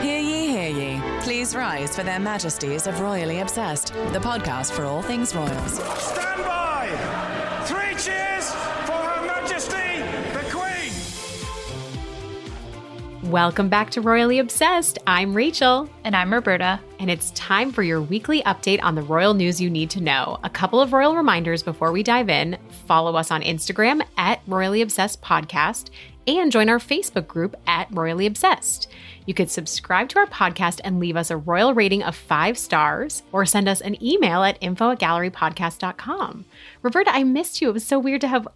Hear ye. Please rise for their majesties of Royally Obsessed, the podcast for all things royals. Stand by! 3 cheers for Her Majesty, the Queen! Welcome back to Royally Obsessed. I'm Rachel. And I'm Roberta. And it's time for your weekly update on the royal news you need to know. A couple of royal reminders before we dive in. Follow us on Instagram at Royally Obsessed Podcast and join our Facebook group at Royally Obsessed. You could subscribe to our podcast and leave us a royal rating of 5 stars or send us an email at info@gallerypodcast.com. Roberta, I missed you. It was so weird to have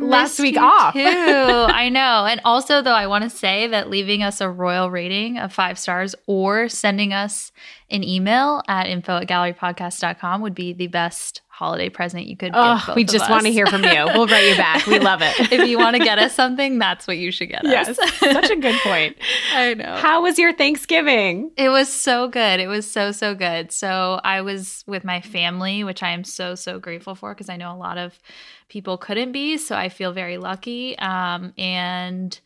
last week off. Too. I know. And also, though, I want to say that leaving us a royal rating of 5 stars or sending us an email at info@gallerypodcast.com would be the best holiday present you could give both of us. We just want to hear from you. We'll write you back. We love it. If you want to get us something, that's what you should get us. Yes, such a good point. I know. How was your Thanksgiving? It was so good. It was so, so good. So I was with my family, which I am so, so grateful for because I know a lot of people couldn't be. So I feel very lucky. And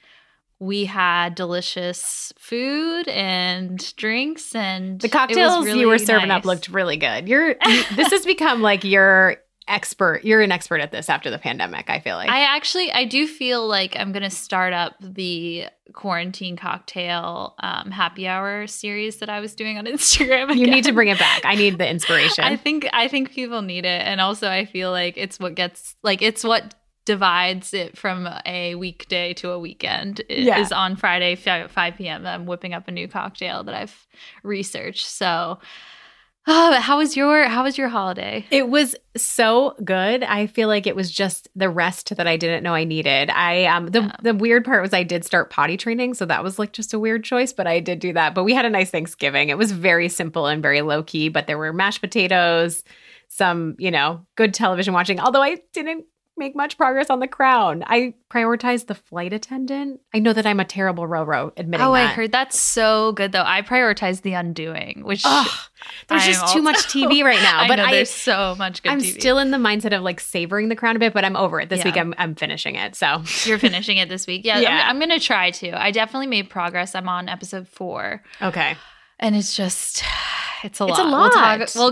we had delicious food and drinks, and the cocktails really you were serving nice. Up looked really good. This has become like your expert. You're an expert at this after the pandemic, I feel like. I do feel like I'm going to start up the quarantine cocktail happy hour series that I was doing on Instagram again. You need to bring it back. I need the inspiration. I think people need it. And also I feel like it's what divides it from a weekday to a weekend. It is on Friday, 5 p.m. I'm whipping up a new cocktail that I've researched. So how was your holiday? It was so good. I feel like it was just the rest that I didn't know I needed. The weird part was I did start potty training, so that was like just a weird choice, but I did do that. But we had a nice Thanksgiving. It was very simple and very low-key, but there were mashed potatoes, some, good television watching, although I didn't make much progress on The Crown. I prioritized The Flight Attendant. I know that I'm a terrible Roro, admitting that. Oh, I heard that's so good, though. I prioritized The Undoing, which there's just too much TV right now. But there's so much good TV. I'm still in the mindset of savoring The Crown a bit, but I'm over it. This week I'm finishing it. So you're finishing it this week? Yeah. I'm going to try to. I definitely made progress. I'm on episode 4. Okay. And it's just... It's a lot. We'll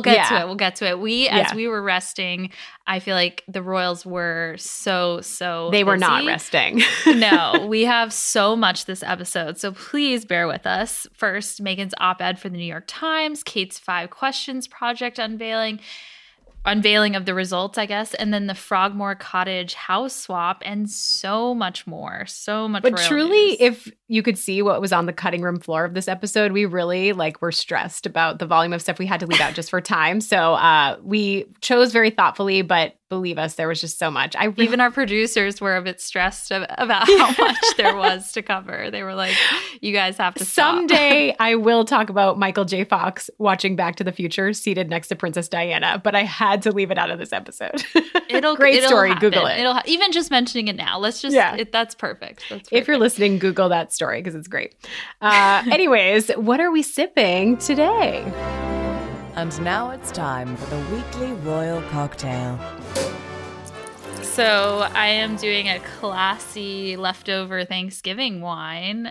get to it. As we were resting, I feel like the royals were so they were busy. Not resting. No, we have so much this episode, so please bear with us. First, Meghan's op-ed for the New York Times, Kate's 5 questions project unveiling of the results, I guess, and then the Frogmore Cottage house swap and so much more. So much. But truly, news. If you could see what was on the cutting room floor of this episode, we really were stressed about the volume of stuff we had to leave out just for time. So we chose very thoughtfully, but believe us, there was just so much. Even our producers were a bit stressed about how much there was to cover. They were like, you guys have to stop. Someday I will talk about Michael J. Fox watching Back to the Future seated next to Princess Diana, but I had to leave it out of this episode. It'll story. Happen. Google it. Even just mentioning it now. Let's just, that's perfect. If you're listening, Google that story because it's great. Anyways, what are we sipping today? And now it's time for the weekly royal cocktail. So I am doing a classy leftover Thanksgiving wine.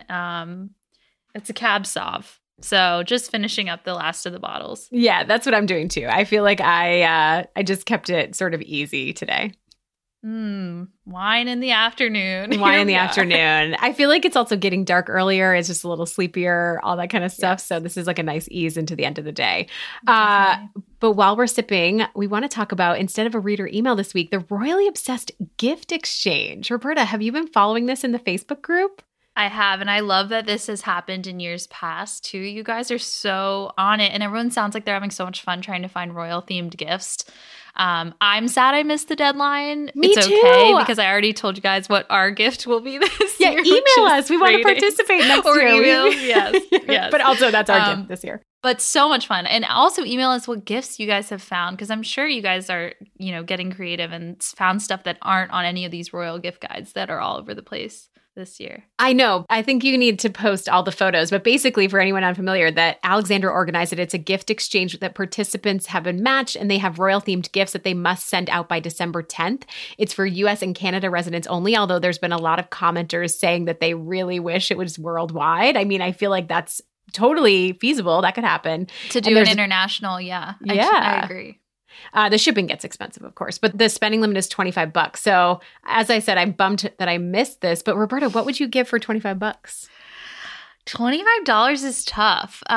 It's a Cab Sauv. So just finishing up the last of the bottles. Yeah, that's what I'm doing too. I feel like I just kept it sort of easy today. Wine in the afternoon. Afternoon. I feel like it's also getting dark earlier. It's just a little sleepier, all that kind of stuff. So this is like a nice ease into the end of the day. But while we're sipping, we want to talk about, instead of a reader email this week, the Royally Obsessed gift exchange. Roberta, have you been following this in the Facebook group? I have, and I love that this has happened in years past too. You guys are so on it, and everyone sounds like they're having so much fun trying to find royal-themed gifts. I'm sad I missed the deadline. Me too. Because I already told you guys what our gift will be this year. Yeah, email us. We want to participate next year. Email. Yes, yes. But also that's our gift this year. But so much fun. And also email us what gifts you guys have found, because I'm sure you guys are, you know, getting creative and found stuff that aren't on any of these royal gift guides that are all over the place this year. I know. I think you need to post all the photos. But basically, for anyone unfamiliar, that Alexandra organized it. It's a gift exchange that participants have been matched, and they have royal-themed gifts that they must send out by December 10th. It's for U.S. and Canada residents only, although there's been a lot of commenters saying that they really wish it was worldwide. I mean, I feel like that's totally feasible. That could happen. To do an international, yeah. Yeah. I agree. The shipping gets expensive, of course, but the spending limit is $25. So as I said, I'm bummed that I missed this. But Roberta, what would you give for $25? $25 is tough. But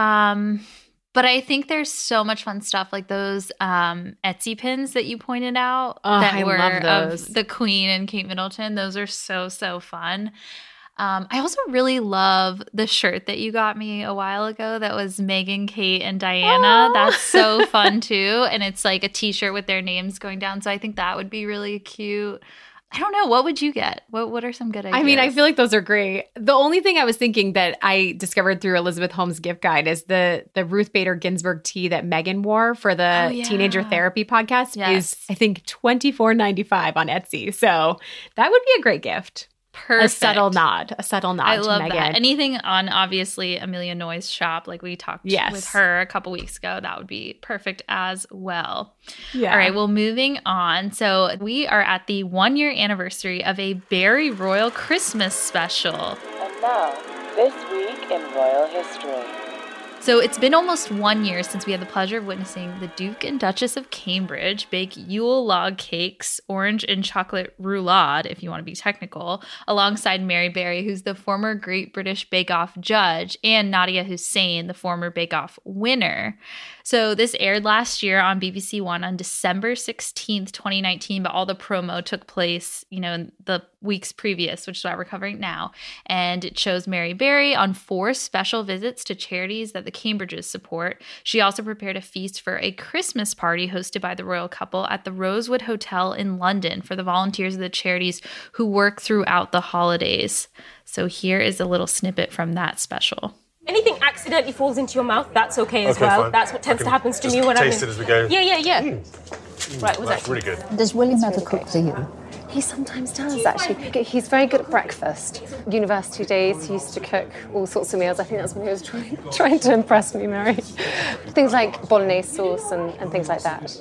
I think there's so much fun stuff, like those Etsy pins that you pointed out that were of the Queen and Kate Middleton. Those are so, so fun. I also really love the shirt that you got me a while ago that was Meghan, Kate, and Diana. Oh. That's so fun, too. And it's like a T-shirt with their names going down. So I think that would be really cute. I don't know. What would you get? What are some good ideas? I mean, I feel like those are great. The only thing I was thinking that I discovered through Elizabeth Holmes' gift guide is the Ruth Bader Ginsburg tee that Meghan wore for the Teenager Therapy podcast is, I think, $24.95 on Etsy. So that would be a great gift. Perfect. A subtle nod. I love that. Anything on, obviously, Amelia Noy's shop, like we talked with her a couple weeks ago, that would be perfect as well. Yeah. All right. Well, moving on. So we are at the 1-year anniversary of a Berry Royal Christmas special. And now, this week in royal history. So it's been almost 1 year since we had the pleasure of witnessing the Duke and Duchess of Cambridge bake Yule log cakes, orange and chocolate roulade, if you want to be technical, alongside Mary Berry, who's the former Great British Bake Off judge, and Nadiya Hussain, the former Bake Off winner. So this aired last year on BBC One on December 16th, 2019, but all the promo took place, you know, in the weeks previous, which is why we're covering now. And it shows Mary Berry on 4 special visits to charities that the Cambridges support. She also prepared a feast for a Christmas party hosted by the royal couple at the Rosewood Hotel in London for the volunteers of the charities who work throughout the holidays. So here is a little snippet from that special. Anything accidentally falls into your mouth, that's okay as well. Fine. That's what tends to happen to me when I'm taste it as we go. Yeah. Mm. Right, that's really good. Does William ever cook to you? He sometimes does, actually. He's very good at breakfast. University days, he used to cook all sorts of meals. I think that's when he was trying to impress me, Mary. Things like bolognese sauce and things like that.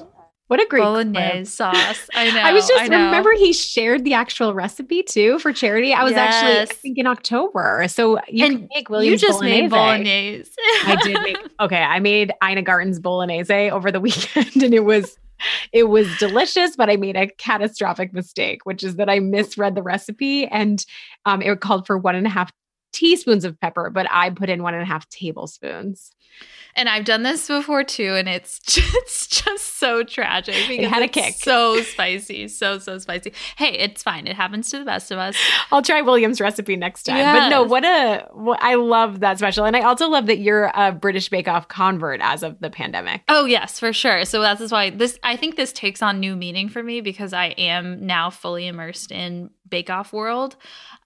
What a great bolognese sauce. I know. Remember he shared the actual recipe too for charity. I was actually, I think, in October. So you can make William's bolognese. You just made bolognese. I made Ina Garten's bolognese over the weekend, and it was delicious, but I made a catastrophic mistake, which is that I misread the recipe, and it called for 1.5 teaspoons of pepper, but I put in 1.5 tablespoons. And I've done this before too, and it's just so tragic because it had a kick. So spicy. Hey, it's fine. It happens to the best of us. I'll try William's recipe next time. Yes. But no, I love that special, and I also love that you're a British Bake Off convert as of the pandemic. Oh yes, for sure. So that's why I think this takes on new meaning for me, because I am now fully immersed in Bake Off world.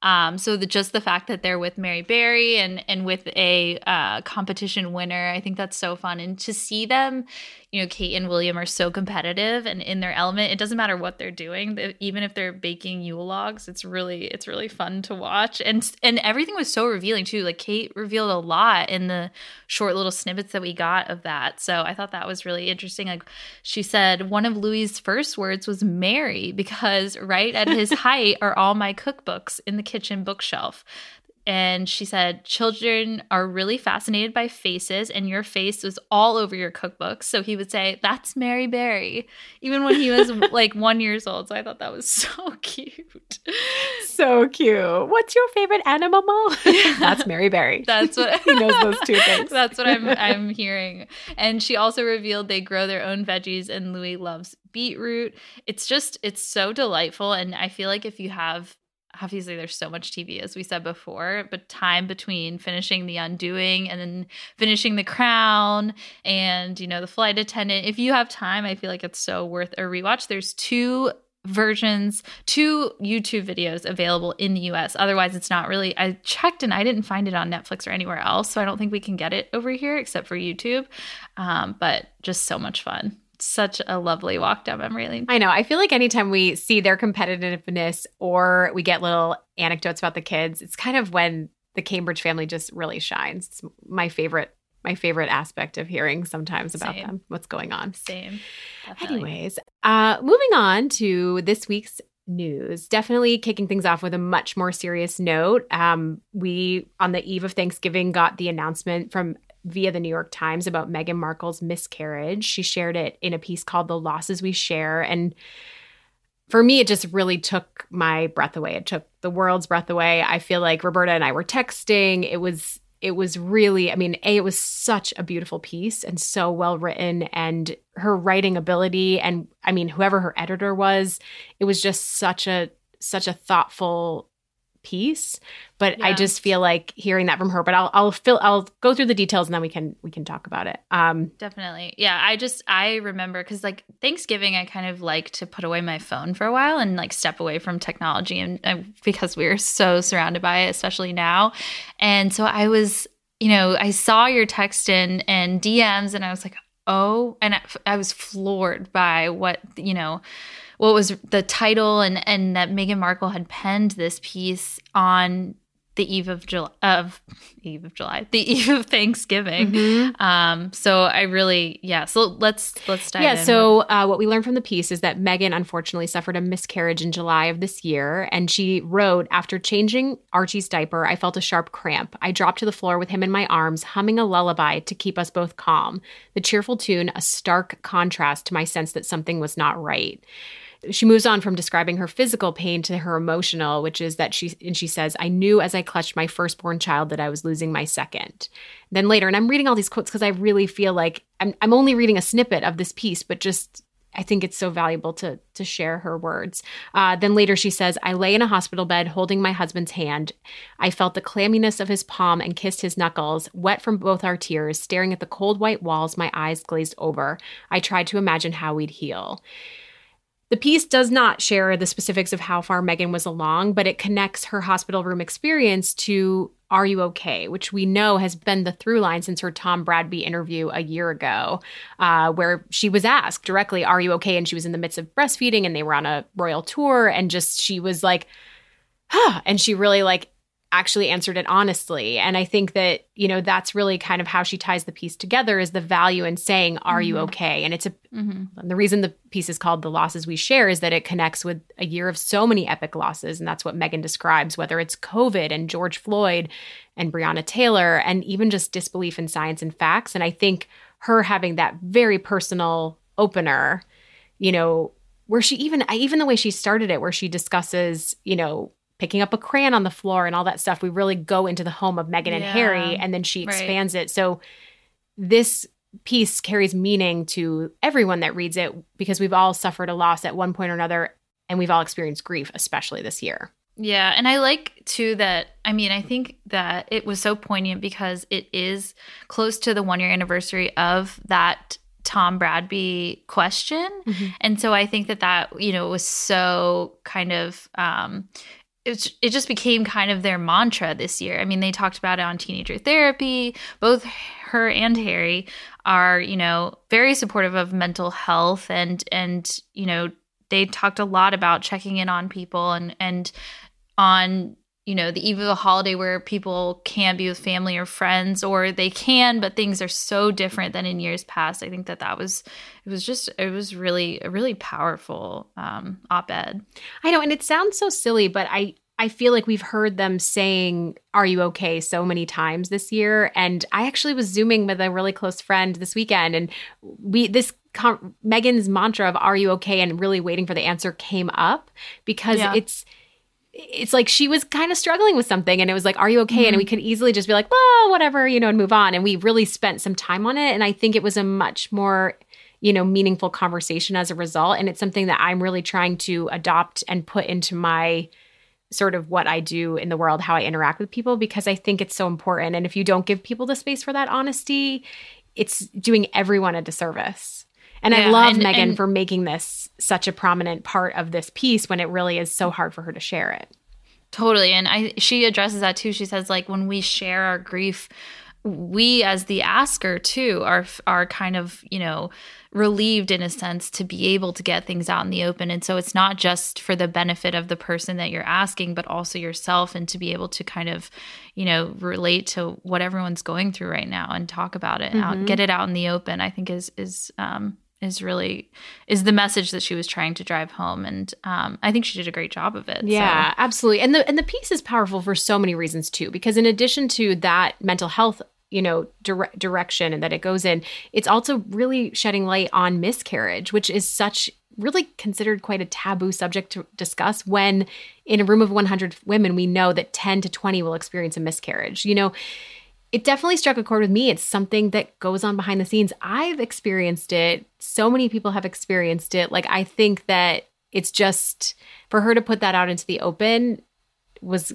So the fact that they're with Mary Berry and with a competition winner, I think that's so fun. And to see them, you know, Kate and William are so competitive and in their element. It doesn't matter what they're doing, even if they're baking Yule logs. It's really fun to watch. And everything was so revealing too. Like Kate revealed a lot in the short little snippets that we got of that. So I thought that was really interesting. Like she said, one of Louis's first words was Mary, because right at his height are all my cookbooks in the kitchen bookshelf. And she said, children are really fascinated by faces, and your face was all over your cookbooks. So he would say, that's Mary Berry, even when he was like 1 years old. So I thought that was so cute. So cute. What's your favorite animal? That's Mary Berry. That's what he knows those two things. That's what I'm hearing. And she also revealed they grow their own veggies, and Louis loves beetroot. It's so delightful. And I feel like if you have obviously there's so much TV, as we said before, but time between finishing The Undoing and then finishing The Crown and, you know, The Flight Attendant. If you have time, I feel like it's so worth a rewatch. There's two YouTube videos available in the US. Otherwise, it's not really, I checked and I didn't find it on Netflix or anywhere else. So I don't think we can get it over here except for YouTube. But just so much fun. Such a lovely walk down memory lane. I know. I feel like anytime we see their competitiveness or we get little anecdotes about the kids, it's kind of when the Cambridge family just really shines. It's my favorite aspect of hearing sometimes about them, what's going on. Same. Definitely. Anyways, moving on to this week's news, definitely kicking things off with a much more serious note. We, on the eve of Thanksgiving, got the announcement from via the New York Times about Meghan Markle's miscarriage. She shared it in a piece called The Losses We Share. And for me, it just really took my breath away. It took the world's breath away. I feel like Roberta and I were texting. It was really, I mean, it was such a beautiful piece and so well written, and her writing ability, and I mean, whoever her editor was, it was just such a thoughtful piece. But yeah. I just feel like hearing that from her. But I'll go through the details and then we can talk about it. Definitely, yeah. I remember because like Thanksgiving, I kind of like to put away my phone for a while and like step away from technology, and because we're so surrounded by it, especially now. And so I was, you know, I saw your text and DMs, and I was like, oh, and I was floored by what, you know, what was the title and that Meghan Markle had penned this piece on the eve of Thanksgiving. Mm-hmm. So I really, yeah. So let's dive in. Yeah. So what we learned from the piece is that Meghan unfortunately suffered a miscarriage in July of this year, and she wrote, "After changing Archie's diaper, I felt a sharp cramp. I dropped to the floor with him in my arms, humming a lullaby to keep us both calm. The cheerful tune, a stark contrast to my sense that something was not right." She moves on from describing her physical pain to her emotional, which is that she says, "I knew as I clutched my firstborn child that I was losing my second." Then later, and I'm reading all these quotes because I really feel like I'm only reading a snippet of this piece, but just I think it's so valuable to share her words. Then later she says, "I lay in a hospital bed holding my husband's hand. I felt the clamminess of his palm and kissed his knuckles, wet from both our tears, staring at the cold white walls, my eyes glazed over. I tried to imagine how we'd heal." The piece does not share the specifics of how far Meghan was along, but it connects her hospital room experience to "Are You Okay?", which we know has been the through line since her Tom Bradby interview a year ago, where she was asked directly, "Are you okay?" And she was in the midst of breastfeeding and they were on a royal tour, and just she was like, huh, and she really like actually answered it honestly. And I think that, you know, that's really kind of how she ties the piece together, is the value in saying, "Are you okay?" And it's and the reason the piece is called The Losses We Share is that it connects with a year of so many epic losses. And that's what Meghan describes, whether it's COVID and George Floyd and Breonna Taylor, and even just disbelief in science and facts. And I think her having that very personal opener, you know, where she even the way she started it, where she discusses, you know, picking up a crayon on the floor and all that stuff. We really go into the home of Meghan and Harry, and then she expands it. So this piece carries meaning to everyone that reads it, because we've all suffered a loss at one point or another, and we've all experienced grief, especially this year. Yeah, and I like, too, that – I mean, I think that it was so poignant because it is close to the one-year anniversary of that Tom Bradby question. Mm-hmm. And so I think that, you know, was so kind of it just became kind of their mantra this year. I mean, they talked about it on Teenager Therapy. Both her and Harry are, you know, very supportive of mental health, and you know, they talked a lot about checking in on people and on, you know, the eve of a holiday where people can be with family or friends, or they can, but things are so different than in years past. I think it was really a really powerful op-ed. I know, and it sounds so silly, but I feel like we've heard them saying, "Are you okay?" so many times this year. And I actually was Zooming with a really close friend this weekend, and Meghan's mantra of "Are you okay?" and really waiting for the answer came up, because it's like she was kind of struggling with something, and it was like, "Are you okay?" Mm-hmm. And we could easily just be like, well, whatever, you know, and move on. And we really spent some time on it. And I think it was a much more, you know, meaningful conversation as a result. And it's something that I'm really trying to adopt and put into my sort of what I do in the world, how I interact with people, because I think it's so important. And if you don't give people the space for that honesty, it's doing everyone a disservice. And I love Meghan for making this such a prominent part of this piece when it really is so hard for her to share it. Totally. And she addresses that too. She says, like, when we share our grief, we as the asker too are kind of, you know, relieved in a sense to be able to get things out in the open. And so it's not just for the benefit of the person that you're asking, but also yourself, and to be able to kind of, you know, relate to what everyone's going through right now and talk about it, mm-hmm. Get it out in the open, I think is really the message that she was trying to drive home. And I think she did a great job of it. Yeah, so. Absolutely. And the piece is powerful for so many reasons too, because in addition to that mental health, you know, direction and that it goes in, it's also really shedding light on miscarriage, which is such really considered quite a taboo subject to discuss when in a room of 100 women, we know that 10 to 20 will experience a miscarriage. You know, it definitely struck a chord with me. It's something that goes on behind the scenes. I've experienced it. So many people have experienced it. Like, I think that it's just for her to put that out into the open was,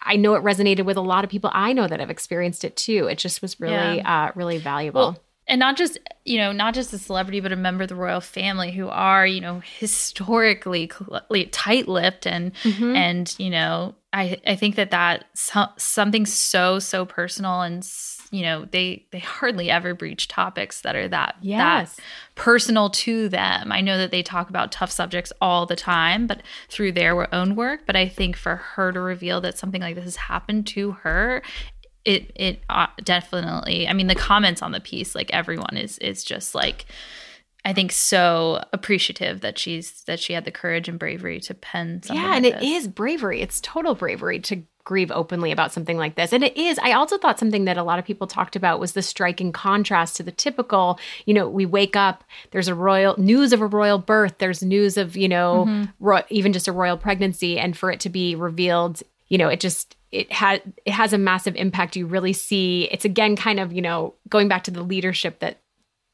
I know it resonated with a lot of people I know that have experienced it too. It just was really, really valuable. Well, and not just a celebrity, but a member of the royal family who are, you know, historically tight-lipped and, mm-hmm. and, you know, I think that's something so personal, and, you know, they hardly ever breach topics that are that personal to them. I know that they talk about tough subjects all the time, but through their own work. But I think for her to reveal that something like this has happened to her, it definitely. I mean, the comments on the piece, like, everyone is just like, I think, so appreciative that she had the courage and bravery to pen something like this. Yeah, and it is bravery. It's total bravery to grieve openly about something like this. And it is. I also thought something that a lot of people talked about was the striking contrast to the typical, you know, we wake up, there's a royal news of a royal birth, there's news of, you know, mm-hmm. Even just a royal pregnancy, and for it to be revealed, you know, it has a massive impact. You really see, it's again kind of, you know, going back to the leadership that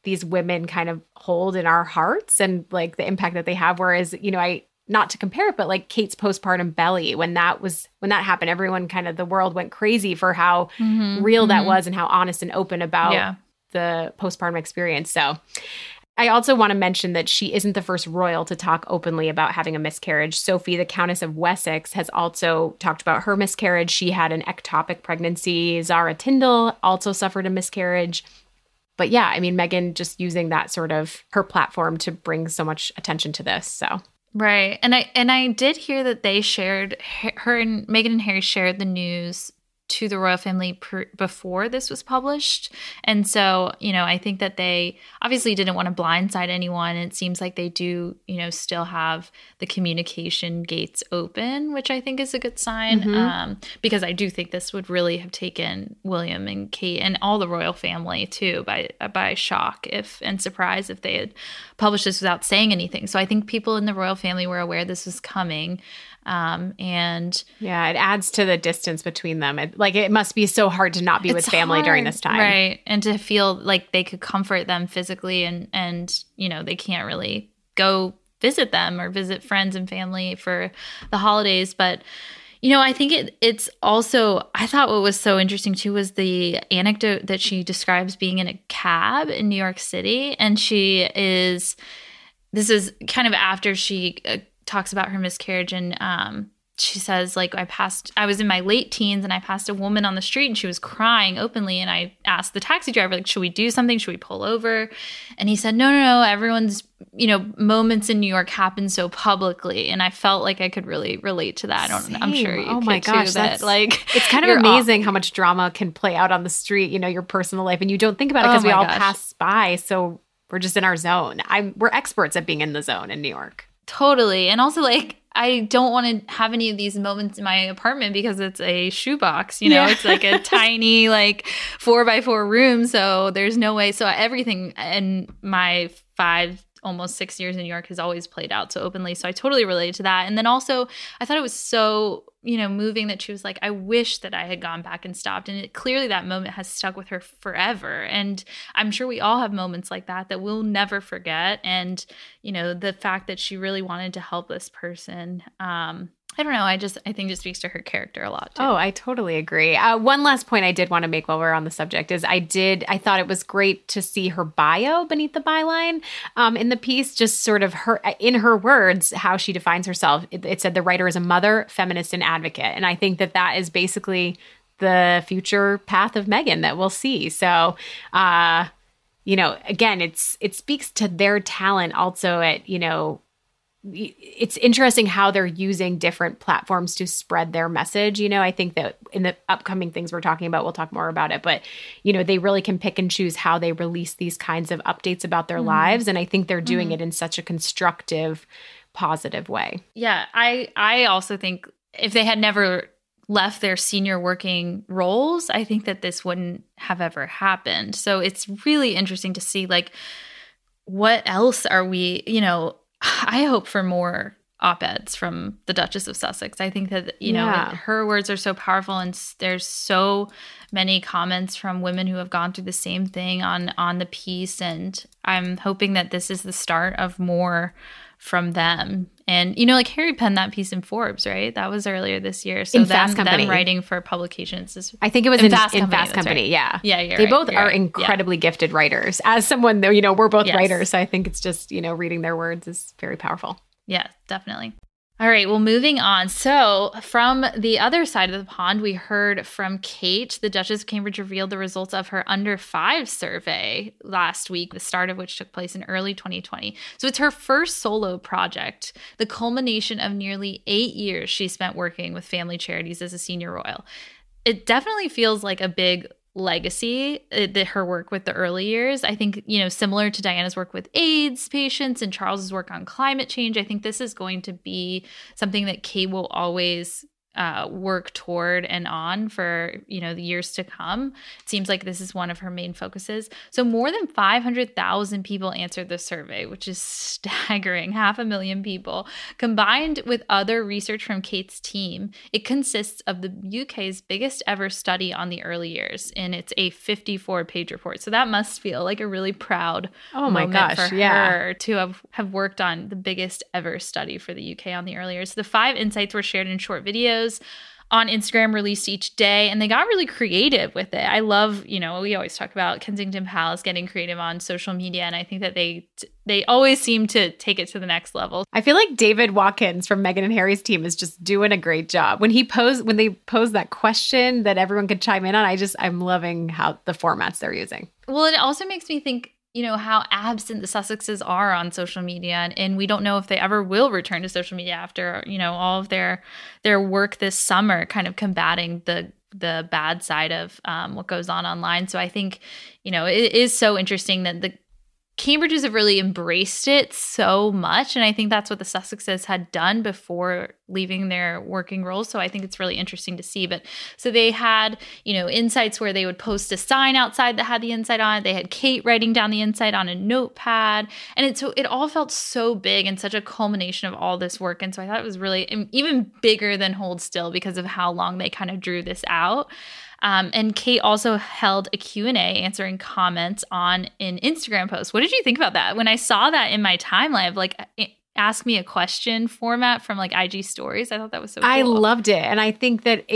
these women kind of hold in our hearts and, like, the impact that they have. Whereas, you know, not to compare it, but like Kate's postpartum belly, when that happened, everyone kind of, the world went crazy for how mm-hmm, real mm-hmm. that was and how honest and open about the postpartum experience. So I also want to mention that she isn't the first royal to talk openly about having a miscarriage. Sophie, the Countess of Wessex, has also talked about her miscarriage. She had an ectopic pregnancy. Zara Tyndall also suffered a miscarriage. But yeah, I mean, Meghan just using that sort of her platform to bring so much attention to this. So right, and I did hear that they shared her and Meghan and Harry shared the news to the royal family before this was published, and so, you know, I think that they obviously didn't want to blindside anyone. It seems like they do, you know, still have the communication gates open, which I think is a good sign, mm-hmm. Because I do think this would really have taken William and Kate and all the royal family too by shock and surprise if they had published this without saying anything. So I think people in the royal family were aware this was coming. It adds to the distance between them. It must be so hard to not be with family during this time. Right. And to feel like they could comfort them physically and, you know, they can't really go visit them or visit friends and family for the holidays. But, you know, I think it's also, I thought what was so interesting too was the anecdote that she describes being in a cab in New York City. And this is kind of after she talks about her miscarriage, and she says, like, I was in my late teens and I passed a woman on the street and she was crying openly, and I asked the taxi driver, like, should we do something? Should we pull over? And he said, no, everyone's, you know, moments in New York happen so publicly. And I felt like I could really relate to that. I'm sure you could too. That's like, it's kind of amazing how much drama can play out on the street, you know, your personal life, and you don't think about it because we all pass by, so we're just in our zone. We're experts at being in the zone in New York. Totally. And also, like, I don't want to have any of these moments in my apartment because it's a shoebox, you know, it's like a tiny, like, 4x4 room. So there's no way. So everything in my 5, almost 6 years in New York has always played out so openly. So I totally related to that. And then also, I thought it was so, you know, moving that she was like, I wish that I had gone back and stopped. And clearly that moment has stuck with her forever. And I'm sure we all have moments like that we'll never forget. And, you know, the fact that she really wanted to help this person, I don't know. I think it speaks to her character a lot, too. Oh, I totally agree. One last point I did want to make while we're on the subject is I thought it was great to see her bio beneath the byline in the piece, just sort of her, in her words, how she defines herself. It said the writer is a mother, feminist, and advocate. And I think that is basically the future path of Meghan that we'll see. So, you know, again, it speaks to their talent also at, you know, it's interesting how they're using different platforms to spread their message. You know, I think that in the upcoming things we're talking about, we'll talk more about it. But, you know, they really can pick and choose how they release these kinds of updates about their lives. And I think they're doing it in such a constructive, positive way. Yeah. I also think if they had never left their senior working roles, I think that this wouldn't have ever happened. So it's really interesting to see, like, what else are we, you know, I hope for more op-eds from the Duchess of Sussex. I think that, you know, her words are so powerful, and there's so many comments from women who have gone through the same thing on the piece. And I'm hoping that this is the start of more from them. And, you know, like Harry penned that piece in Forbes, right? That was earlier this year. So them writing for publications is, I think it was in Fast Company. Right. Yeah. Yeah, They both are incredibly gifted writers. As someone, though, you know, we're both writers. So I think it's just, you know, reading their words is very powerful. Yeah, definitely. All right, well, moving on. So from the other side of the pond, we heard from Kate. The Duchess of Cambridge revealed the results of her under 5 survey last week, the start of which took place in early 2020. So it's her first solo project, the culmination of nearly 8 years she spent working with family charities as a senior royal. It definitely feels like a big legacy, her work with the early years. I think, you know, similar to Diana's work with AIDS patients and Charles's work on climate change, I think this is going to be something that Kate will always work toward and on for, you know, the years to come. It seems like this is one of her main focuses. So more than 500,000 people answered the survey, which is staggering. 500,000 people. Combined with other research from Kate's team, it consists of the UK's biggest ever study on the early years, and it's a 54-page report. So that must feel like a really proud moment for her to have worked on the biggest ever study for the UK on the early years. So the 5 insights were shared in short videos on Instagram, released each day, and they got really creative with it. I love, you know, we always talk about Kensington Palace getting creative on social media, and I think that they always seem to take it to the next level. I feel like David Watkins from Meghan and Harry's team is just doing a great job. When they posed that question that everyone could chime in on, I'm loving how the formats they're using. Well, it also makes me think, you know, how absent the Sussexes are on social media, and we don't know if they ever will return to social media after, you know, all of their work this summer kind of combating the bad side of what goes on online. So I think, you know, it is so interesting that the Cambridges have really embraced it so much, and I think that's what the Sussexes had done before leaving their working roles. So I think it's really interesting to see. But so they had, you know, insights where they would post a sign outside that had the insight on it. They had Kate writing down the insight on a notepad, and it all felt so big and such a culmination of all this work. And so I thought it was really even bigger than Hold Still because of how long they kind of drew this out. And Kate also held a Q&A answering comments on an Instagram post. What did you think about that? When I saw that in my timeline of like ask me a question format from like IG stories, I thought that was so cool. I loved it. And I think that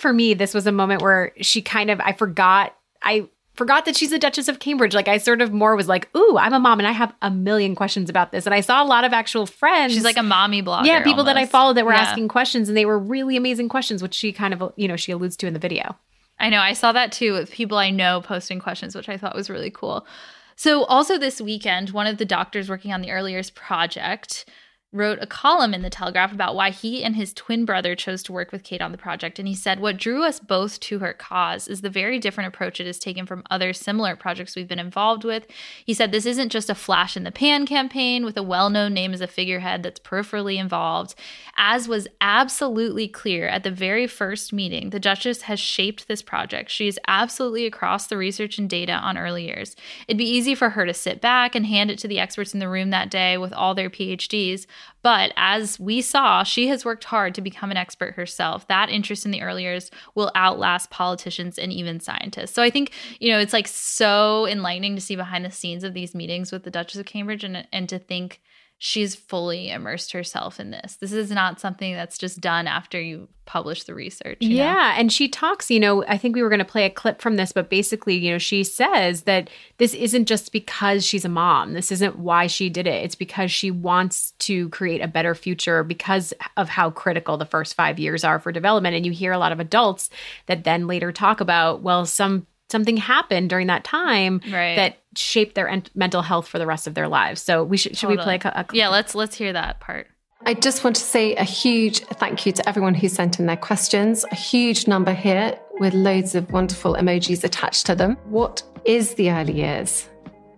for me, this was a moment where she kind of, I forgot that she's the Duchess of Cambridge. Like I sort of more was like, ooh, I'm a mom and I have a million questions about this. And I saw a lot of actual friends. She's like a mommy blogger. Yeah, people that I followed that were asking questions, and they were really amazing questions, which she kind of, you know, she alludes to in the video. I know. I saw that too with people I know posting questions, which I thought was really cool. So also this weekend, one of the doctors working on the Early Years project wrote a column in The Telegraph about why he and his twin brother chose to work with Kate on the project. And he said, what drew us both to her cause is the very different approach it has taken from other similar projects we've been involved with. He said, this isn't just a flash in the pan campaign with a well-known name as a figurehead that's peripherally involved. As was absolutely clear at the very first meeting, the Duchess has shaped this project. She is absolutely across the research and data on early years. It'd be easy for her to sit back and hand it to the experts in the room that day with all their PhDs. But as we saw, she has worked hard to become an expert herself. That interest in the early years will outlast politicians and even scientists. So I think, you know, it's like so enlightening to see behind the scenes of these meetings with the Duchess of Cambridge and to think she's fully immersed herself in this. This is not something that's just done after you publish the research. You know? And she talks, you know, I think we were going to play a clip from this, but basically, you know, she says that this isn't just because she's a mom. This isn't why she did it. It's because she wants to create a better future because of how critical the first 5 years are for development. And you hear a lot of adults that then later talk about, well, something happened during that time that shaped their mental health for the rest of their lives. So should we play a clip? Yeah, let's hear that part. I just want to say a huge thank you to everyone who sent in their questions. A huge number here with loads of wonderful emojis attached to them. What is the early years?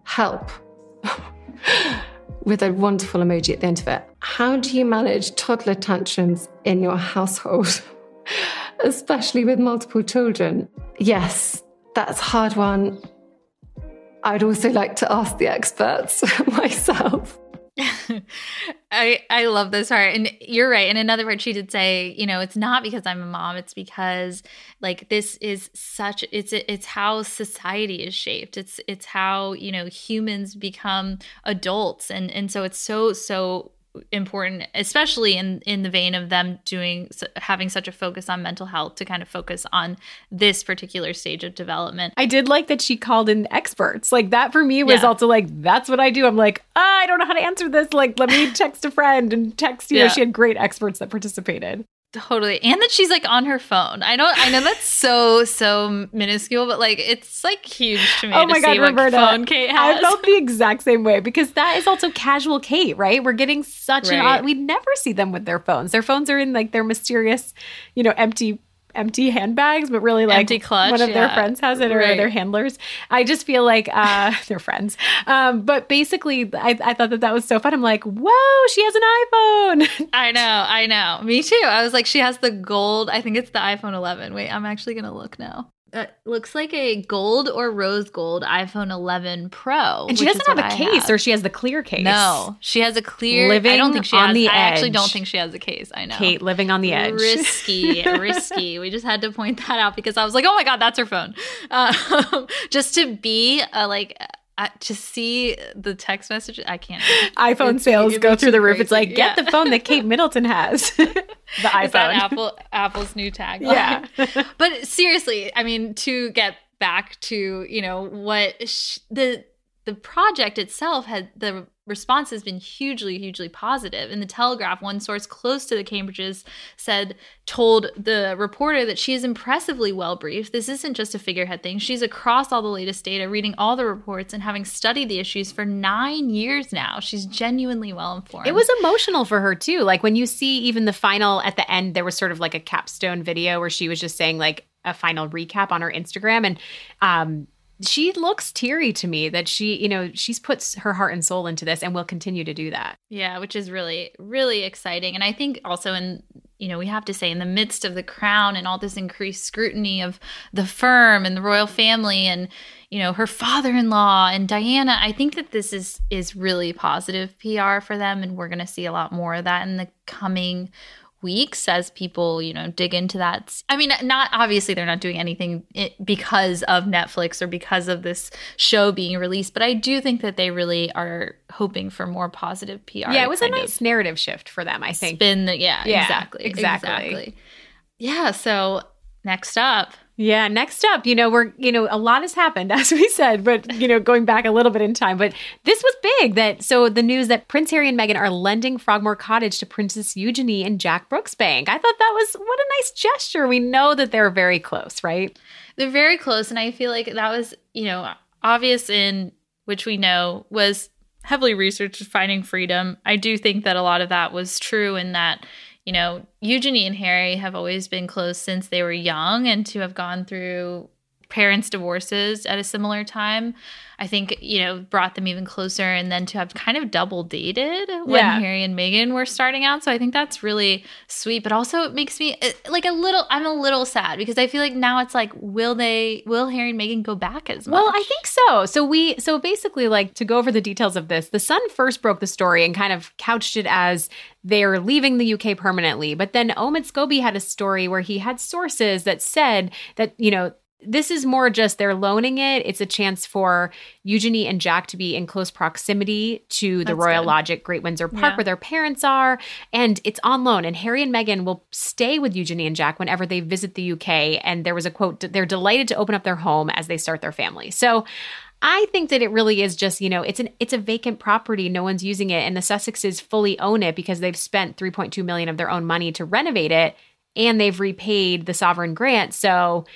Help. With a wonderful emoji at the end of it. How do you manage toddler tantrums in your household, especially with multiple children? Yes, that's a hard one. I'd also like to ask the experts myself. I love this part. And you're right. In another word, she did say, you know, it's not because I'm a mom. It's because like this is such it's how society is shaped. It's how, you know, humans become adults. And so it's so important, especially in the vein of them having such a focus on mental health to kind of focus on this particular stage of development. I did like that she called in experts. Like that for me was also like, that's what I do. I'm like, I don't know how to answer this. Like, let me text a friend and text, you know, she had great experts that participated. Totally. And that she's like on her phone. I know that's so minuscule, but like it's like huge to me see Roberta, what phone Kate has. I felt the exact same way because that is also casual Kate, right? We're getting such an – we never see them with their phones. Their phones are in like their mysterious, you know, empty handbags, but really like empty clutch, one of their friends has it or their handlers. I just feel like they're friends. But basically, I thought that was so fun. I'm like, whoa, she has an iPhone. I know. Me too. I was like, she has the gold. I think it's the iPhone 11. Wait, I'm actually going to look now. That looks like a gold or rose gold iPhone 11 Pro. And she doesn't have a case, or she has the clear case. No, she has a clear. Living I don't think she on has, the I edge. I actually don't think she has a case. I know. Kate living on the edge. Risky. We just had to point that out because I was like, oh my God, that's her phone. Just to be to see the text message, I can't. iPhone sales go through the roof. Crazy. It's like, get the phone that Kate Middleton has. The iPhone. Is that Apple's new tagline? Yeah. But seriously, I mean, to get back to, you know, what the project itself had, the response has been hugely, hugely positive. In The Telegraph, one source close to the Cambridges told the reporter that she is impressively well briefed. This isn't just a figurehead thing. She's across all the latest data, reading all the reports, and having studied the issues for 9 years now. She's genuinely well informed. It was emotional for her too. Like when you see even the final at the end, there was sort of like a capstone video where she was just saying like a final recap on her Instagram, and she looks teary to me that she, you know, she's put her heart and soul into this and will continue to do that. Yeah, which is really, really exciting. And I think also you know, we have to say in the midst of The Crown and all this increased scrutiny of the firm and the royal family and, you know, her father-in-law and Diana, I think that this is really positive PR for them. And we're going to see a lot more of that in the coming weeks as people, you know, dig into that. I mean, not obviously they're not doing anything because of Netflix or because of this show being released, but I do think that they really are hoping for more positive PR. Yeah, it was a nice narrative shift for them, I think. Exactly. Yeah, so next up. Yeah, next up, you know, a lot has happened, as we said, but, you know, going back a little bit in time. But this was big so the news that Prince Harry and Meghan are lending Frogmore Cottage to Princess Eugenie and Jack Brooksbank. I thought that was, what a nice gesture. We know that they're very close, right? They're very close. And I feel like that was, you know, obvious in which we know was heavily researched Finding Freedom. I do think that a lot of that was true in that, you know, Eugenie and Harry have always been close since they were young, and to have gone through parents' divorces at a similar time, I think, you know, brought them even closer, and then to have kind of double dated when Harry and Meghan were starting out. So I think that's really sweet, but also it makes me like I'm a little sad because I feel like now it's like, will Harry and Meghan go back as much? Well, I think so. So basically, like, to go over the details of this, The Sun first broke the story and kind of couched it as they're leaving the UK permanently. But then Omid Scobie had a story where he had sources that said that, you know, This is more just they're loaning it. It's a chance for Eugenie and Jack to be in close proximity to the Royal Lodge at Great Windsor Park where their parents are. And it's on loan. And Harry and Meghan will stay with Eugenie and Jack whenever they visit the UK. And there was a quote, they're delighted to open up their home as they start their family. So I think that it really is just, you know, it's a vacant property. No one's using it. And the Sussexes fully own it because they've spent $3.2 million of their own money to renovate it. And they've repaid the sovereign grant. So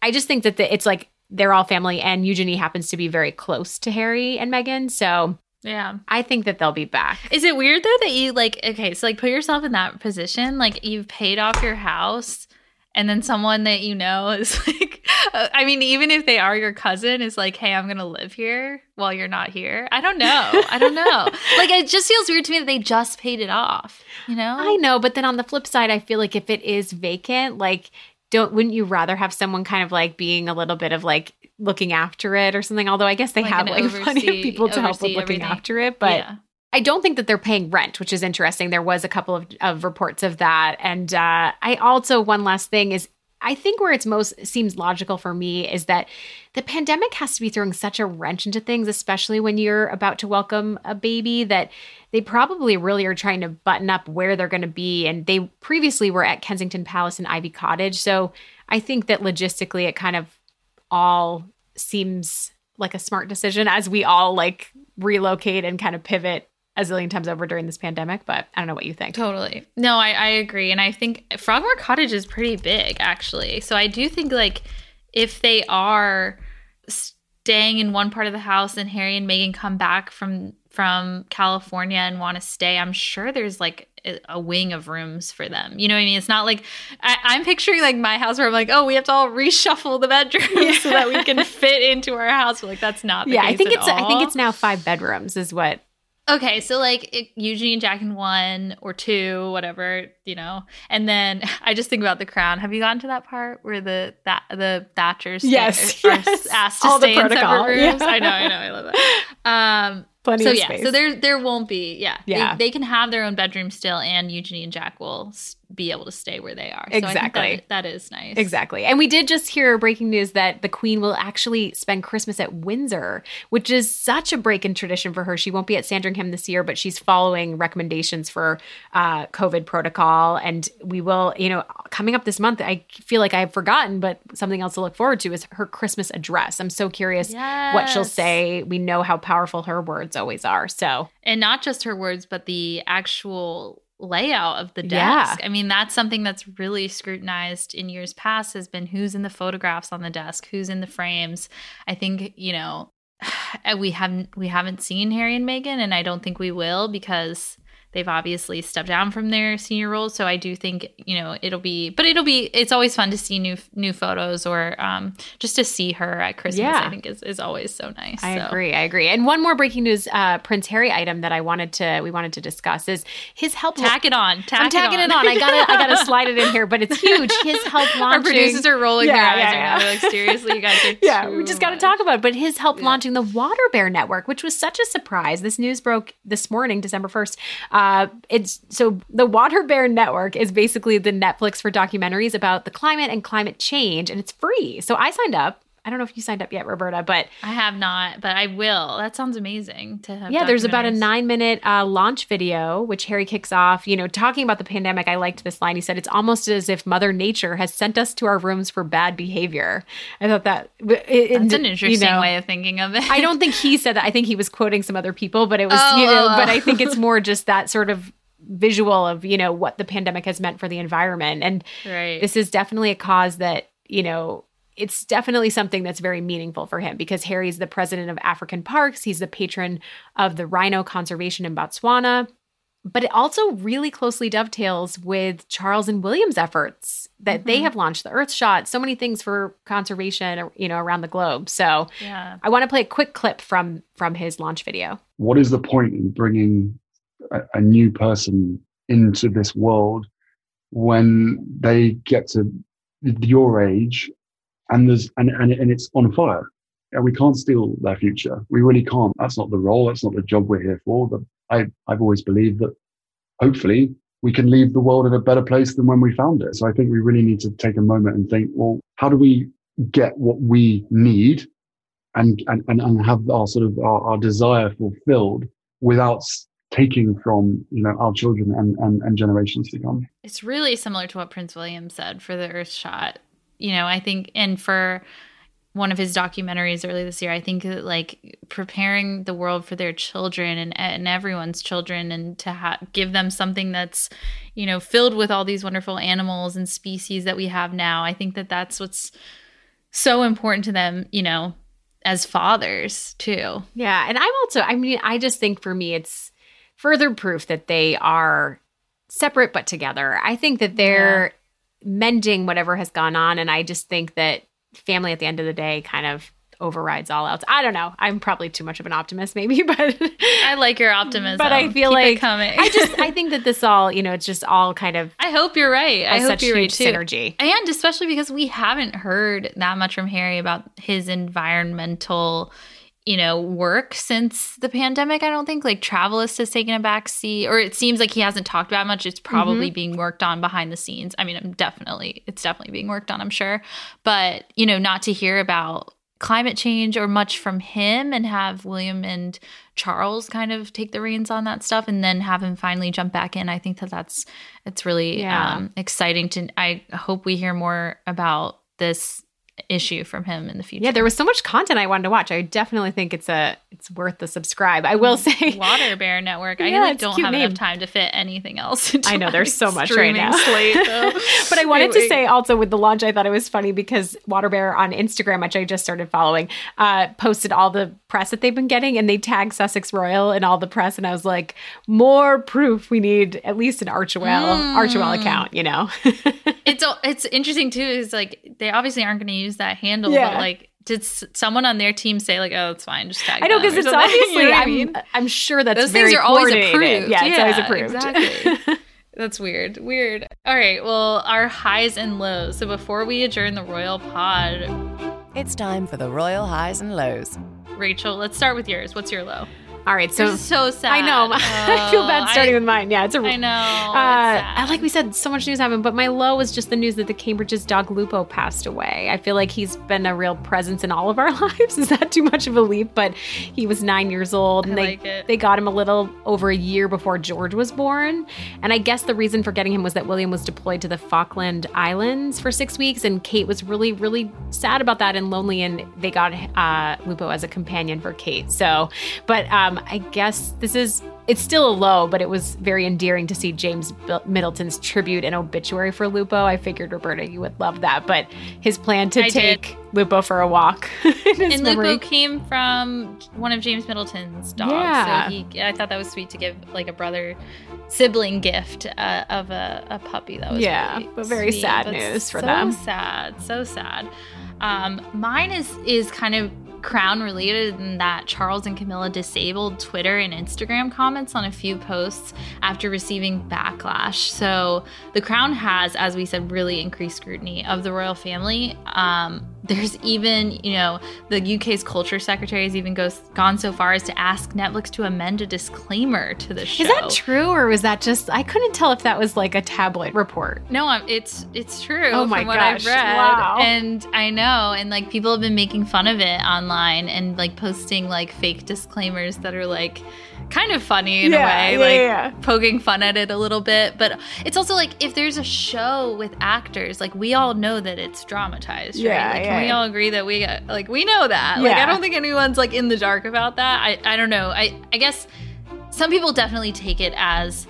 I just think that it's like they're all family, and Eugenie happens to be very close to Harry and Meghan. So yeah, I think that they'll be back. Is it weird, though, that you like, okay, so like put yourself in that position, like you've paid off your house and then someone that you know is like, I mean, even if they are your cousin is like, hey, I'm going to live here while you're not here. I don't know. Like, it just feels weird to me that they just paid it off, you know? I know. But then on the flip side, I feel like if it is vacant, like, wouldn't you rather have someone kind of like being a little bit of like looking after it or something? Although I guess they have like plenty of people to help with looking after it. But I don't think that they're paying rent, which is interesting. There was a couple of reports of that. And I also, one last thing is, I think where it's most seems logical for me is that the pandemic has to be throwing such a wrench into things, especially when you're about to welcome a baby, that they probably really are trying to button up where they're going to be. And they previously were at Kensington Palace and Ivy Cottage. So I think that logistically it kind of all seems like a smart decision as we all like relocate and kind of pivot a zillion times over during this pandemic, but I don't know what you think. Totally. No, I agree. And I think Frogmore Cottage is pretty big, actually. So I do think, like, if they are staying in one part of the house and Harry and Meghan come back from California and want to stay, I'm sure there's, like, a wing of rooms for them. You know what I mean? It's not like I'm picturing like my house where I'm like, oh, we have to all reshuffle the bedrooms so that we can fit into our house. We're like, that's not the case at all. I think it's now 5 bedrooms is what. Okay, so like Eugenie and Jack in 1 or 2, whatever, you know. And then I just think about The Crown. Have you gotten to that part where the Thatchers are asked to all stay in separate rooms? Yeah. I know, I love that. Plenty of space. So there won't be. Yeah. They can have their own bedroom still, and Eugenie and Jack will be able to stay where they are. So exactly. I think that is nice. Exactly. And we did just hear breaking news that the Queen will actually spend Christmas at Windsor, which is such a break in tradition for her. She won't be at Sandringham this year, but she's following recommendations for COVID protocol. And we will, you know, coming up this month, I feel like I've forgotten, but something else to look forward to is her Christmas address. I'm so curious what she'll say. We know how powerful her words always are. So, and not just her words, but the actual layout of the desk. I mean, that's something that's really scrutinized in years past has been who's in the photographs on the desk, who's in the frames. I think, you know, we haven't seen Harry and Meghan, and I don't think we will because they've obviously stepped down from their senior roles. So I do think, you know, it's always fun to see new photos or just to see her at Christmas, I think is always so nice. I agree. And one more breaking news Prince Harry item that we wanted to discuss is his help. I'm tacking it on. I gotta slide it in here, but it's huge. His help launching. Our producers are rolling their eyes right now. They're like, seriously, you guys are too we just gotta talk about it. But his help launching the Water Bear Network, which was such a surprise. This news broke this morning, December 1st. So the Water Bear Network is basically the Netflix for documentaries about the climate and climate change, and it's free. So I signed up. I don't know if you signed up yet, Roberta, but I have not, but I will. That sounds amazing to have. Yeah, there's about a 9-minute launch video, which Harry kicks off, you know, talking about the pandemic. I liked this line. He said, it's almost as if Mother Nature has sent us to our rooms for bad behavior. I thought that's an interesting way of thinking of it. I don't think he said that. I think he was quoting some other people, but it was, but I think it's more just that sort of visual of, you know, what the pandemic has meant for the environment. And this is definitely a cause that, you know, it's definitely something that's very meaningful for him because Harry's the president of African Parks. He's the patron of the rhino conservation in Botswana. But it also really closely dovetails with Charles and William's efforts that they have launched, the Earthshot, so many things for conservation, you know, around the globe. So I want to play a quick clip from his launch video. What is the point in bringing a new person into this world when they get to your age and it's on fire? We can't steal their future. We really can't. That's not the role. That's not the job we're here for. But I've always believed that hopefully we can leave the world in a better place than when we found it. So I think we really need to take a moment and think, well, how do we get what we need and have our sort of our desire fulfilled without taking from, you know, our children and generations to come. It's really similar to what Prince William said for the Earthshot. You know, I think, and for one of his documentaries early this year, I think that, like, preparing the world for their children and everyone's children, and to give them something that's, you know, filled with all these wonderful animals and species that we have now. I think that that's what's so important to them, you know, as fathers too. Yeah. And I'm also, I mean, I just think for me, it's further proof that they are separate but together. I think that they're mending whatever has gone on. And I just think that family at the end of the day kind of overrides all else. I don't know. I'm probably too much of an optimist maybe, but I like your optimism. But I feel like I think that this all, you know, it's just all kind of, I hope you're right. I hope you're right too. Synergy. And especially because we haven't heard that much from Harry about his environmental, you know, work since the pandemic. I don't think, like, Travelist has taken a backseat, or it seems like he hasn't talked about much. It's probably being worked on behind the scenes. I mean, it's definitely being worked on, I'm sure. But, you know, not to hear about climate change or much from him, and have William and Charles kind of take the reins on that stuff, and then have him finally jump back in. I think that it's really exciting to, I hope we hear more about this issue from him in the future. Yeah, there was so much content I wanted to watch. I definitely think it's worth the subscribe. I will say Water Bear Network. I don't have enough time to fit anything else. I know there's so much right now. Slate, but I wanted to say also with the launch, I thought it was funny because Water Bear on Instagram, which I just started following, posted all the press that they've been getting, and they tagged Sussex Royal and all the press. And I was like, more proof we need at least an Archewell account, you know? It's interesting too, is like they obviously aren't going to use that handle, but like, did someone on their team say, like, oh, it's fine, just tag? I know, because it's obviously, you know, I'm sure that's those very things are always approved. Yeah, it's always approved. Exactly. That's weird. All right, well, our highs and lows. So before we adjourn the Royal Pod, it's time for the Royal Highs and Lows. Rachel, let's start with yours. What's your low? All right, so it's so sad. I know. I feel bad starting with mine. Yeah, it's a. I know. Like we said, so much news happened, but my low was just the news that the Cambridge's dog Lupo passed away. I feel like he's been a real presence in all of our lives. Is that too much of a leap? But he was 9 years old, and they got him a little over a year before George was born. And I guess the reason for getting him was that William was deployed to the Falkland Islands for 6 weeks, and Kate was really, really sad about that and lonely, and they got Lupo as a companion for Kate. So, but. I guess it's still a low, but it was very endearing to see James Middleton's tribute and obituary for Lupo. I figured, Roberta, you would love that. But his plan to take Lupo for a walk. And Lupo came from one of James Middleton's dogs. Yeah. So I thought that was sweet to give, like, a brother sibling gift of a puppy. That was really but very sweet. Sad news for them. So sad. Mine is kind of Crown related, in that Charles and Camilla disabled Twitter and Instagram comments on a few posts after receiving backlash. So the Crown has, as we said, really increased scrutiny of the royal family. There's even, you know, the UK's culture secretary has even gone so far as to ask Netflix to amend a disclaimer to the show. Is that true, or was that just? I couldn't tell if that was like a tabloid report. No, it's true. Oh my gosh! From what I've read, wow. And I know, and like people have been making fun of it online and like posting like fake disclaimers that are like kind of funny in a way, poking fun at it a little bit. But it's also like if there's a show with actors, like we all know that it's dramatized, right? Like, we all agree that we know that. Like, I don't think anyone's like in the dark about that. I don't know. I guess some people definitely take it as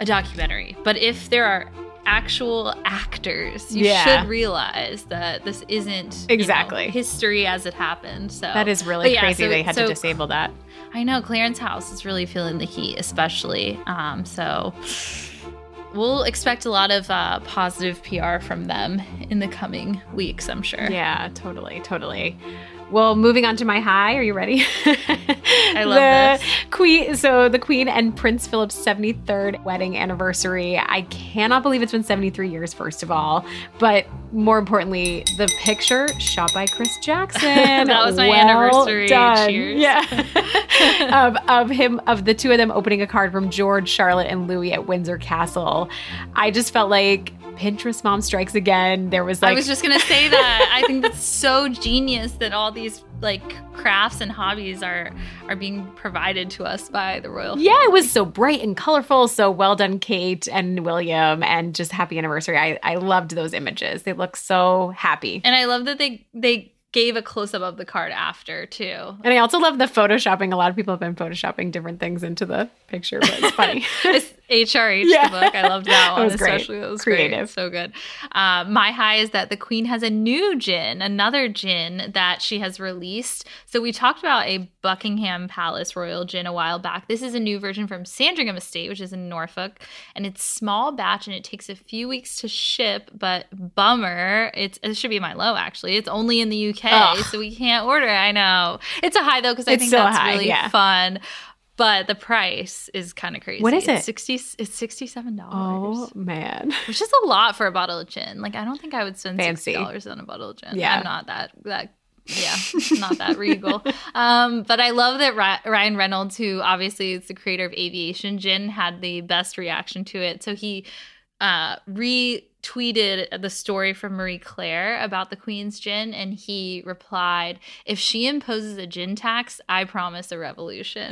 a documentary, but if there are actual actors, you should realize that this isn't exactly history as it happened. So that is really crazy. They had to disable that. I know Clarence House is really feeling the heat, especially. So we'll expect a lot of positive PR from them in the coming weeks, I'm sure. Yeah, totally. Well, moving on to my high. Are you ready? I love this. The Queen and Prince Philip's 73rd wedding anniversary. I cannot believe it's been 73 years, first of all. But more importantly, the picture shot by Chris Jackson. That was my anniversary. Done. Cheers. Yeah. of the two of them opening a card from George, Charlotte, and Louis at Windsor Castle. I just felt like Pinterest mom strikes again. There was like... I was just going to say that. I think that's so genius that all these like crafts and hobbies are being provided to us by the royal family. Yeah, it was so bright and colorful. So well done, Kate and William, and just happy anniversary. I loved those images. They look so happy. And I love that they gave a close-up of the card after, too. And I also love the photoshopping. A lot of people have been photoshopping different things into the picture, but it's funny. It's HRH, yeah. The book. I loved that one. It was especially. Great. It was creative. Great. So good. My high is that the Queen has a new gin, another gin that she has released. So we talked about a Buckingham Palace royal gin a while back. This is a new version from Sandringham Estate, which is in Norfolk. And it's small batch, and it takes a few weeks to ship. But bummer, it should be my low, actually. It's only in the UK. Ugh. So we can't order. I know. It's a high, though, because I think that's really fun. But the price is kind of crazy. What is it? It's $67. Oh, man. Which is a lot for a bottle of gin. Like, I don't think I would spend $60 on a bottle of gin. Yeah. I'm not that yeah, not that regal. But I love that Ryan Reynolds, who obviously is the creator of Aviation Gin, had the best reaction to it. So he retweeted the story from Marie Claire about the Queen's gin, and he replied, "If she imposes a gin tax, I promise a revolution,"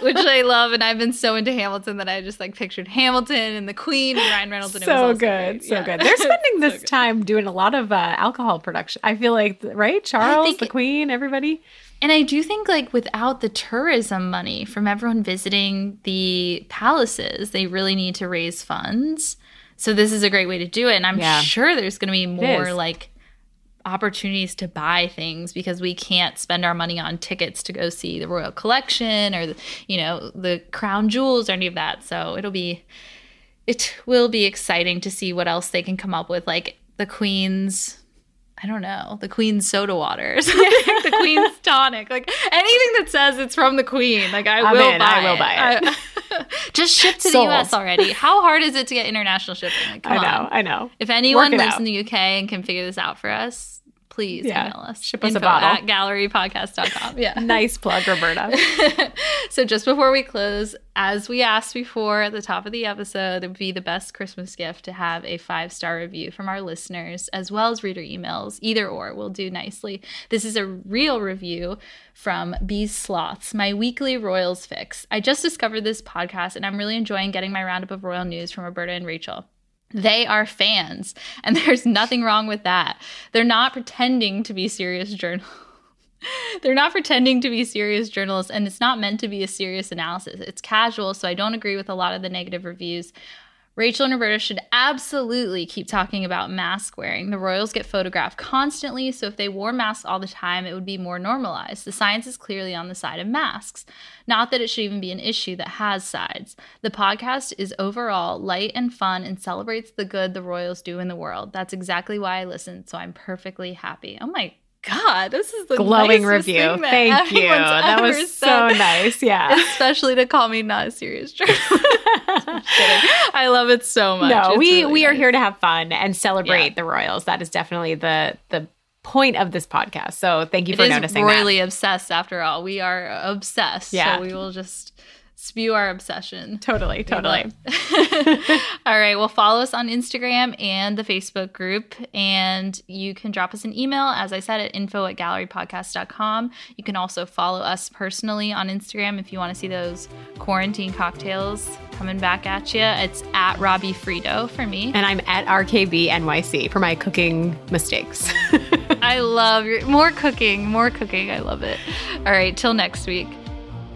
which I love. And I've been so into Hamilton that I just like pictured Hamilton and the Queen and Ryan Reynolds. And so it was good, so good. They're spending this time doing a lot of alcohol production. I feel like, right, Charles, the Queen, everybody. And I do think, like, without the tourism money from everyone visiting the palaces, they really need to raise funds. So this is a great way to do it. And I'm sure there's going to be more, like, opportunities to buy things because we can't spend our money on tickets to go see the royal collection or, the crown jewels or any of that. So it will be exciting to see what else they can come up with, like the Queen's... I don't know, the Queen's soda water, the Queen's tonic, like anything that says it's from the Queen. Like I will buy it. Just ship to the U.S. already. How hard is it to get international shipping? Like, I know. If anyone lives in the UK and can figure this out for us, please email us. Ship us a bottle. At gallerypodcast.com. Yeah. Nice plug, Roberta. So just before we close, as we asked before at the top of the episode, it would be the best Christmas gift to have a 5-star review from our listeners as well as reader emails. Either or will do nicely. This is a real review from Bees Sloths, my weekly Royals fix. I just discovered this podcast and I'm really enjoying getting my roundup of royal news from Roberta and Rachel. They are fans, and there's nothing wrong with that. They're not pretending to be serious journalists. They're not pretending to be serious journalists, and it's not meant to be a serious analysis. It's casual, so I don't agree with a lot of the negative reviews. Rachel and Roberta should absolutely keep talking about mask wearing. The royals get photographed constantly, so if they wore masks all the time, it would be more normalized. The science is clearly on the side of masks. Not that it should even be an issue that has sides. The podcast is overall light and fun and celebrates the good the royals do in the world. That's exactly why I listen, so I'm perfectly happy. Oh my God, this is the glowing review. Thank you. That was so nice. Yeah. Especially to call me not a serious journalist. I love it so much. No, we are here to have fun and celebrate the royals. That is definitely the point of this podcast. So thank you for noticing that. It is Royally Obsessed after all. We are obsessed. Yeah. So we will just spew our obsession. Totally. All right. Well, follow us on Instagram and the Facebook group. And you can drop us an email, as I said, at info@gallerypodcast.com. You can also follow us personally on Instagram if you want to see those quarantine cocktails coming back at you. It's at Robbie Frito for me. And I'm at RKBNYC for my cooking mistakes. I love more cooking. I love it. All right. Till next week.